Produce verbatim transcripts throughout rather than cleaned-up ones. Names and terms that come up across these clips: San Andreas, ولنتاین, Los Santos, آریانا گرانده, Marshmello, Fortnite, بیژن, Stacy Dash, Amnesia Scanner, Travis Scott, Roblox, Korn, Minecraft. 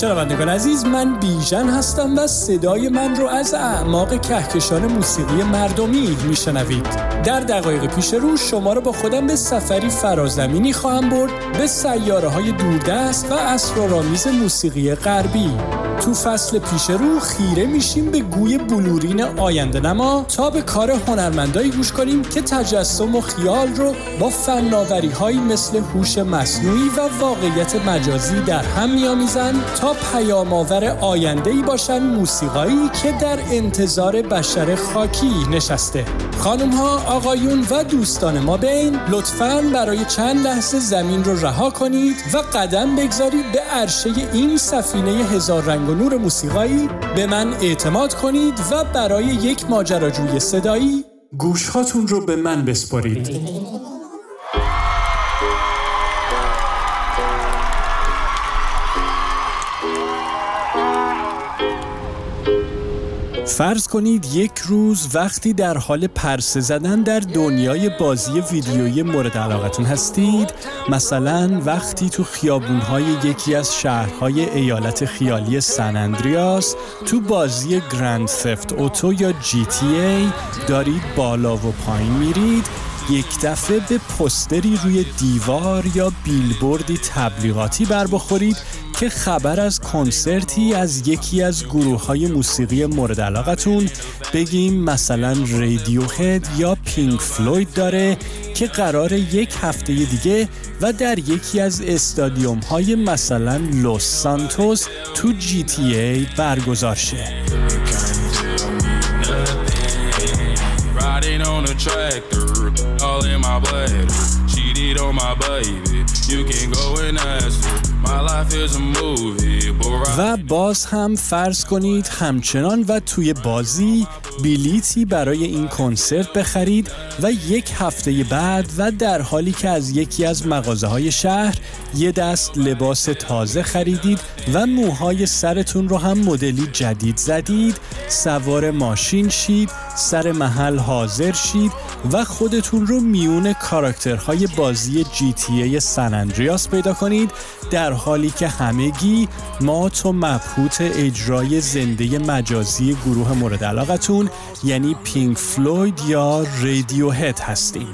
شنوندگان عزیز، من بیژن هستم و صدای من رو از اعماق کهکشان موسیقی مردمی میشنوید. در دقایق پیش رو شما رو با خودم به سفری فرازمینی خواهم برد به سیاره‌های دوردست و اسرارآمیز موسیقی غربی. تو فصل پیش رو خیره میشیم به گوی بلورین آینده نما تا به کار هنرمندایی گوش کنیم که تجسم و خیال رو با فناوری‌هایی مثل هوش مصنوعی و واقعیت مجازی در هم می‌آمیزن تا پیام‌آور آینده‌ای باشن موسیقایی که در انتظار بشر خاکی نشسته. خانم‌ها، آقایون و دوستان ما بین، لطفاً برای چند لحظه زمین رو رها کنید و قدم بگذارید به عرشه این سفینه هزار رنگ و نور موسیقایی. به من اعتماد کنید و برای یک ماجراجوی صدایی گوش‌هاتون رو به من بسپارید. فرض کنید یک روز وقتی در حال پرسه زدن در دنیای بازی ویدیویی مورد علاقتون هستید، مثلا وقتی تو خیابون‌های یکی از شهرهای ایالت خیالی سن اندریاس تو بازی گرند ثفت اوتو یا جی تی ای دارید بالا و پایین میرید، یک دفعه به پستری روی دیوار یا بیلبوردی تبلیغاتی بر بخورید که خبر از کنسرتی از یکی از گروه‌های موسیقی مورد علاقتون، بگیم مثلا رادیوهد یا پینک فلوید داره، که قرار یک هفته دیگه و در یکی از استادیوم‌های مثلا لوس سانتوس تو جی تی ای برگزار شه. On a tractor, all in my blood. Cheated on my baby. You can go and ask her. My life is a movie. و باز هم فرض کنید همچنان و توی بازی بلیتی برای این کنسرت بخرید و یک هفته بعد و در حالی که از یکی از مغازه‌های شهر یه دست لباس تازه خریدید و موهای سرتون رو هم مدلی جدید زدید، سوار ماشین شید، سر محل حاضر شید و خودتون رو میون کاراکترهای بازی جی تی ای سن اندریاس پیدا کنید، در حالی که همگی مات و مبهوت اجرای زنده مجازی گروه مورد علاقتون یعنی پینک فلوید یا رادیوهد هستین.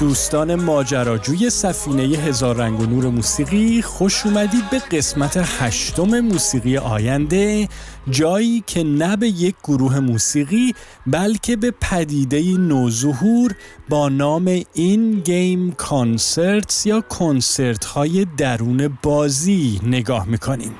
دوستان ماجراجوی سفینه هزار رنگ و نور موسیقی، خوش اومدید به قسمت هشتم موسیقی آینده، جایی که نه به یک گروه موسیقی بلکه به پدیده نوظهور با نام این گیم کانسرتس یا کنسرت های درون بازی نگاه میکنیم.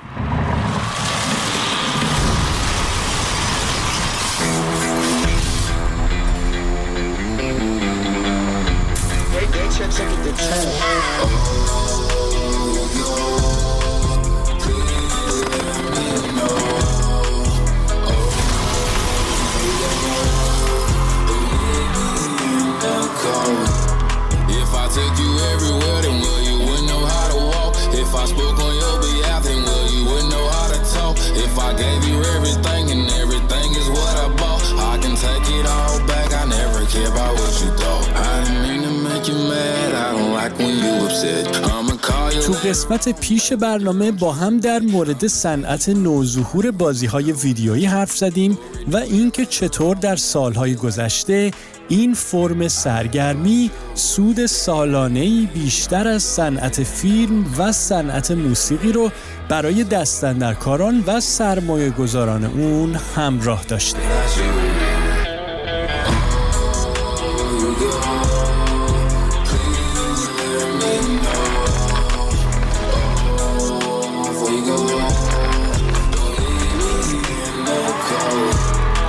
تو قسمت پیش برنامه با هم در مورد صنعت نوظهور بازی‌های ویدیویی حرف زدیم و اینکه چطور در سال‌های گذشته این فرم سرگرمی سود سالانه‌ای بیشتر از صنعت فیلم و صنعت موسیقی رو برای دست‌اندرکاران و سرمایه‌گذاران اون همراه داشته.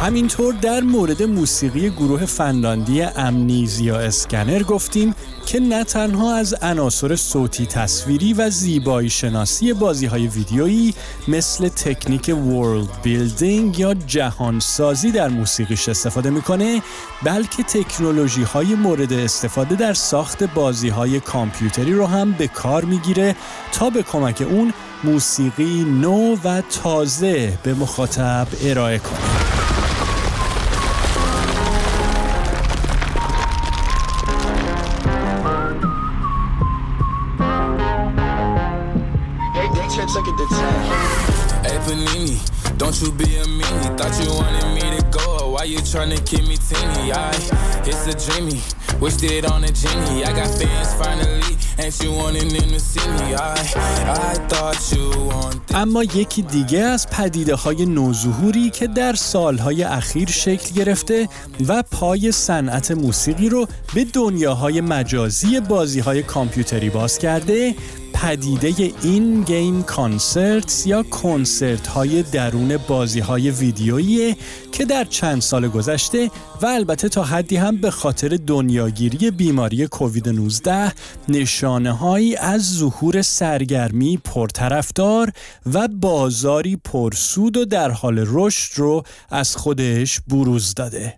همینطور در مورد موسیقی گروه فنلاندی امنیزیا اسکنر گفتیم که نه تنها از عناصر صوتی تصویری و زیبایی شناسی بازی‌های ویدیویی مثل تکنیک ورلد بیلدینگ یا جهانسازی در موسیقیش استفاده می‌کنه، بلکه تکنولوژی‌های مورد استفاده در ساخت بازی‌های کامپیوتری رو هم به کار می‌گیره تا به کمک اون موسیقی نو و تازه به مخاطب ارائه کنه. Don't you be a meanie, thought you wanted me to go, why you tryna keep me teeny, I, it's a dreamy, wished it on a genie, I got fans finally, ain't you wanting them to see me, I, I thought you wanted. اما یکی دیگه از پدیده های نوظهوری که در سالهای اخیر شکل گرفته و پای صنعت موسیقی رو به دنیاهای مجازی بازیهای کامپیوتری باز کرده، پدیده این گیم کانسرتس یا کنسرت های درون بازی های ویدیویی که در چند سال گذشته و البته تا حدی هم به خاطر دنیاگیری بیماری کووید نوزده نشانه هایی از ظهور سرگرمی پرطرفدار و بازاری پرسود و در حال رشد رو از خودش بروز داده.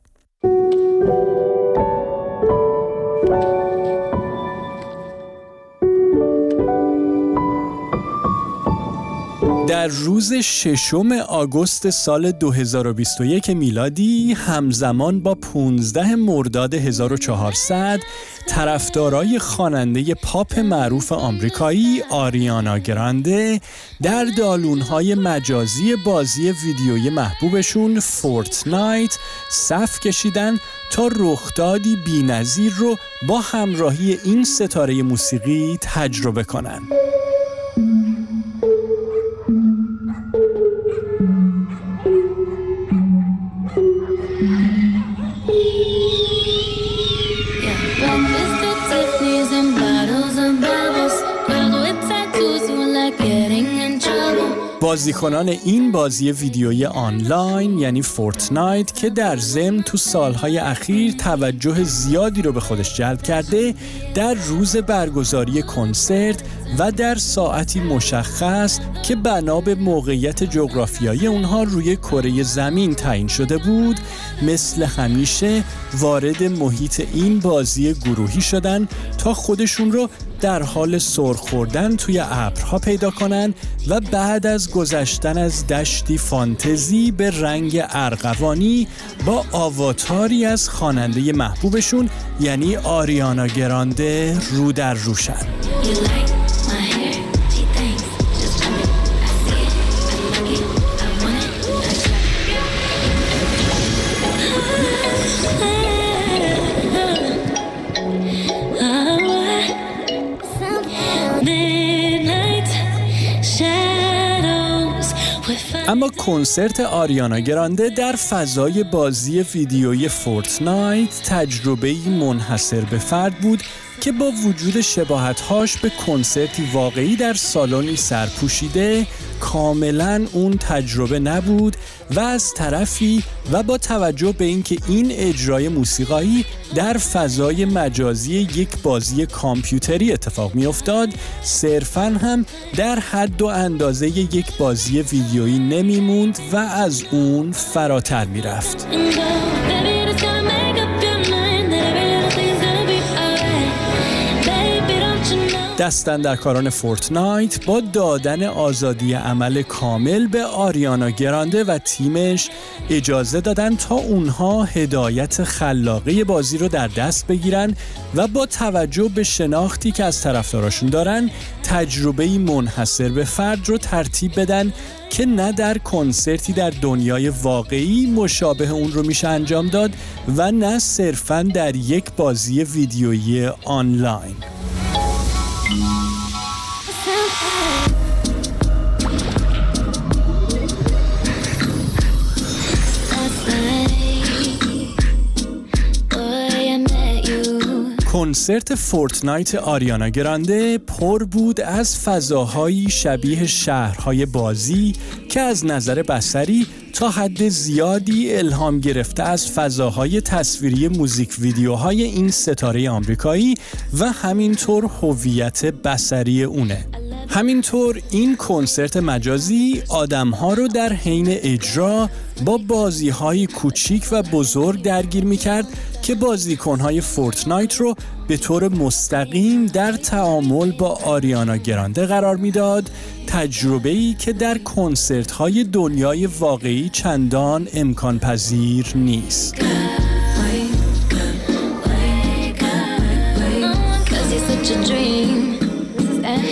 در روز ششم آگوست سال دو هزار و بیست و یک میلادی همزمان با پانزده مرداد هزار و چهارصد طرفدارای خواننده پاپ معروف آمریکایی آریانا گرانده در دالون‌های مجازی بازی ویدیویی محبوبشون فورتنایت صف کشیدن تا رخدادی بی‌نظیر رو با همراهی این ستاره موسیقی تجربه کنن. بازیکنان این بازی ویدیویی آنلاین یعنی فورتنایت که در ضمن تو سالهای اخیر توجه زیادی رو به خودش جلب کرده، در روز برگزاری کنسرت و در ساعتی مشخص که بنا به موقعیت جغرافیایی اونها روی کره زمین تعیین شده بود، مثل همیشه وارد محیط این بازی گروهی شدن تا خودشون رو در حال سرخوردن توی ابرها پیدا کنن و بعد از گذشتن از دشتی فانتزی به رنگ ارغوانی با آواتاری از خواننده محبوبشون یعنی آریانا گرانده رو در رو شدن. اما کنسرت آریانا گرانده در فضای بازی ویدیویی فورتنایت تجربه‌ای منحصر به فرد بود که با وجود شباهت‌هاش به کنسرتی واقعی در سالنی سرپوشیده کاملاً اون تجربه نبود و از طرفی و با توجه به اینکه این اجرای موسیقایی در فضای مجازی یک بازی کامپیوتری اتفاق می‌افتاد، صرفاً هم در حد و اندازه یک بازی ویدیویی نمی‌موند و از اون فراتر می‌رفت. دست‌اندرکاران فورتنایت با دادن آزادی عمل کامل به آریانا گرانده و تیمش اجازه دادن تا اونها هدایت خلاقه بازی رو در دست بگیرن و با توجه به شناختی که از طرفداراشون دارن تجربه‌ای منحصر به فرد رو ترتیب بدن که نه در کنسرتی در دنیای واقعی مشابه اون رو میشه انجام داد و نه صرفاً در یک بازی ویدیویی آنلاین. کنسرت فورتنایت آریانا گرانده پر بود از فضاهایی شبیه شهرهای بازی که از نظر بصری تا حد زیادی الهام گرفته از فضاهای تصویری موزیک ویدیوهای این ستاره آمریکایی و همینطور هویت بصری اونه. همینطور این کنسرت مجازی آدمها رو در حین اجرا با بازی‌های کوچیک و بزرگ درگیر می‌کرد که بازیکن‌های فورتنایت رو به طور مستقیم در تعامل با آریانا گرانده قرار می‌داد، تجربه‌ای که در کنسرت‌های دنیای واقعی چندان امکان پذیر نیست.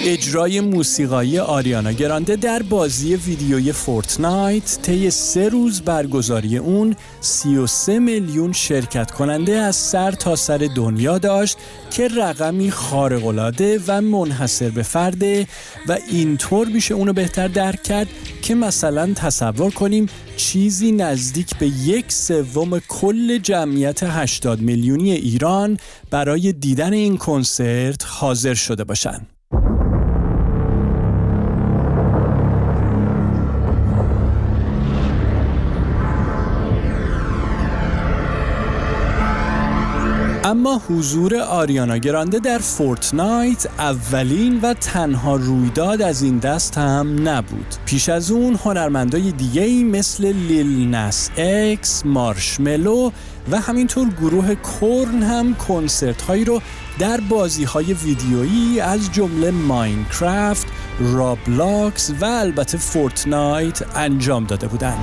اجرای موسیقایی آریانا گرانده در بازی ویدیوی فورتنایت طی سه روز برگزاری اون سی و سه میلیون شرکت کننده از سر تا سر دنیا داشت که رقمی خارق‌العاده و منحصر به فرده و اینطور میشه اونو بهتر درک کرد که مثلا تصور کنیم چیزی نزدیک به یک سوم کل جمعیت هشتاد میلیونی ایران برای دیدن این کنسرت حاضر شده باشن. اما حضور آریانا گرانده در فورتنایت اولین و تنها رویداد از این دست هم نبود. پیش از اون هنرمندای دیگه‌ای مثل لیل ناس اکس، مارشملو و همینطور گروه کورن هم کنسرت‌هایی رو در بازی‌های ویدیویی از جمله ماینکرافت، رابلاکس و البته فورتنایت انجام داده بودند.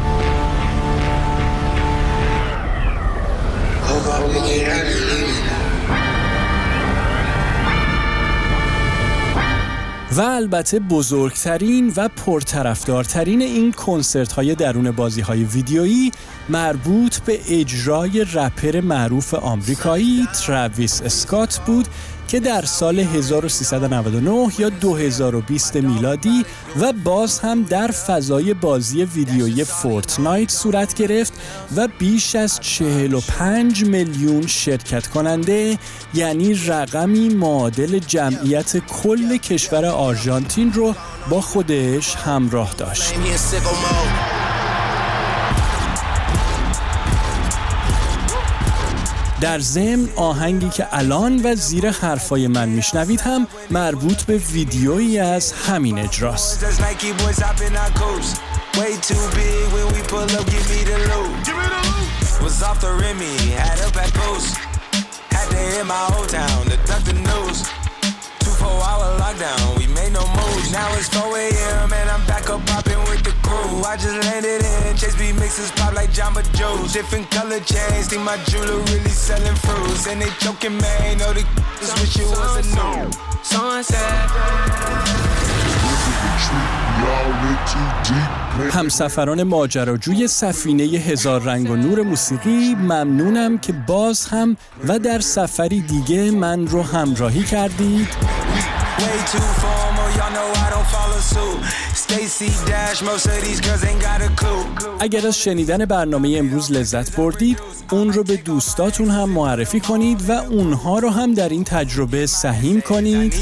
و البته بزرگترین و پرطرفدارترین این کنسرت‌های درون بازی‌های ویدیویی مربوط به اجرای رپر معروف آمریکایی تراویس اسکات بود که در سال هزار و سیصد و نود و نه یا دو هزار و بیست میلادی و باز هم در فضای بازی ویدیویی فورتنایت صورت گرفت و بیش از چهل و پنج میلیون شرکت کننده، یعنی رقمی معادل جمعیت کل کشور آرژانتین رو با خودش همراه داشت. در ضمن آهنگی که الان و زیر حرفای من میشنوید هم مربوط به ویدیویی از همین اجراست. همسفران ماجراجوی سفینه هزار رنگ و نور موسیقی، ممنونم که باز هم و در سفری دیگه من رو همراهی کردید. Way too formal, y'all know I don't follow suit. Stacy Dash, most of these girls ain't got a clue. اگر از شنیدن برنامه امروز لذت بردید، اون رو به دوستاتون هم معرفی کنید و اونها رو هم در این تجربه سهیم کنید.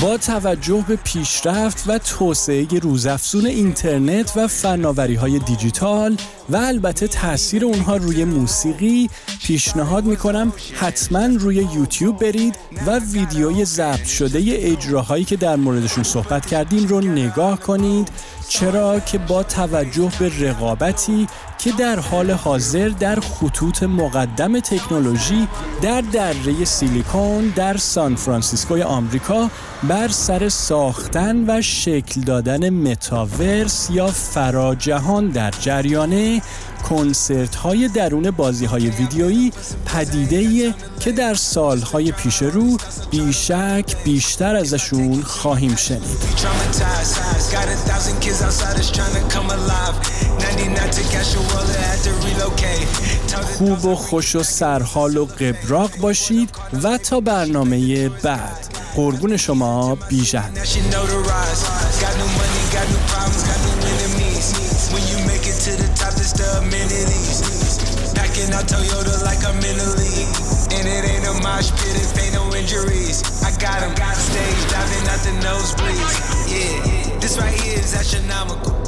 با توجه به پیشرفت و توسعه روزافزون اینترنت و فناوری‌های دیجیتال و البته تاثیر اونها روی موسیقی، پیشنهاد می‌کنم حتما روی یوتیوب برید و ویدیوی ضبط شده اجراهایی که در موردشون صحبت کردیم رو نگاه کنید، چرا که با توجه به رقابتی که در حال حاضر در خطوط مقدم تکنولوژی در دره سیلیکون در سان فرانسیسکوی آمریکا بر سر ساختن و شکل دادن متاورس یا فراجهان در جریانه، کنسرت‌های درون بازی‌های ویدیویی پدیده‌ای که در سال‌های پیش رو بیشک بیشتر ازشون خواهیم شنید. خوب و خوش و سرحال و قبراق باشید و تا برنامه بعد. قربون شما، بیژن. got new problems, got new enemies. When you make it to the top, it's the amenities. Packing out Toyota like I'm in the league. And it ain't a mosh pit if ain't no injuries. I got 'em, got stage diving out the nosebleeds. Yeah, this right here is astronomical.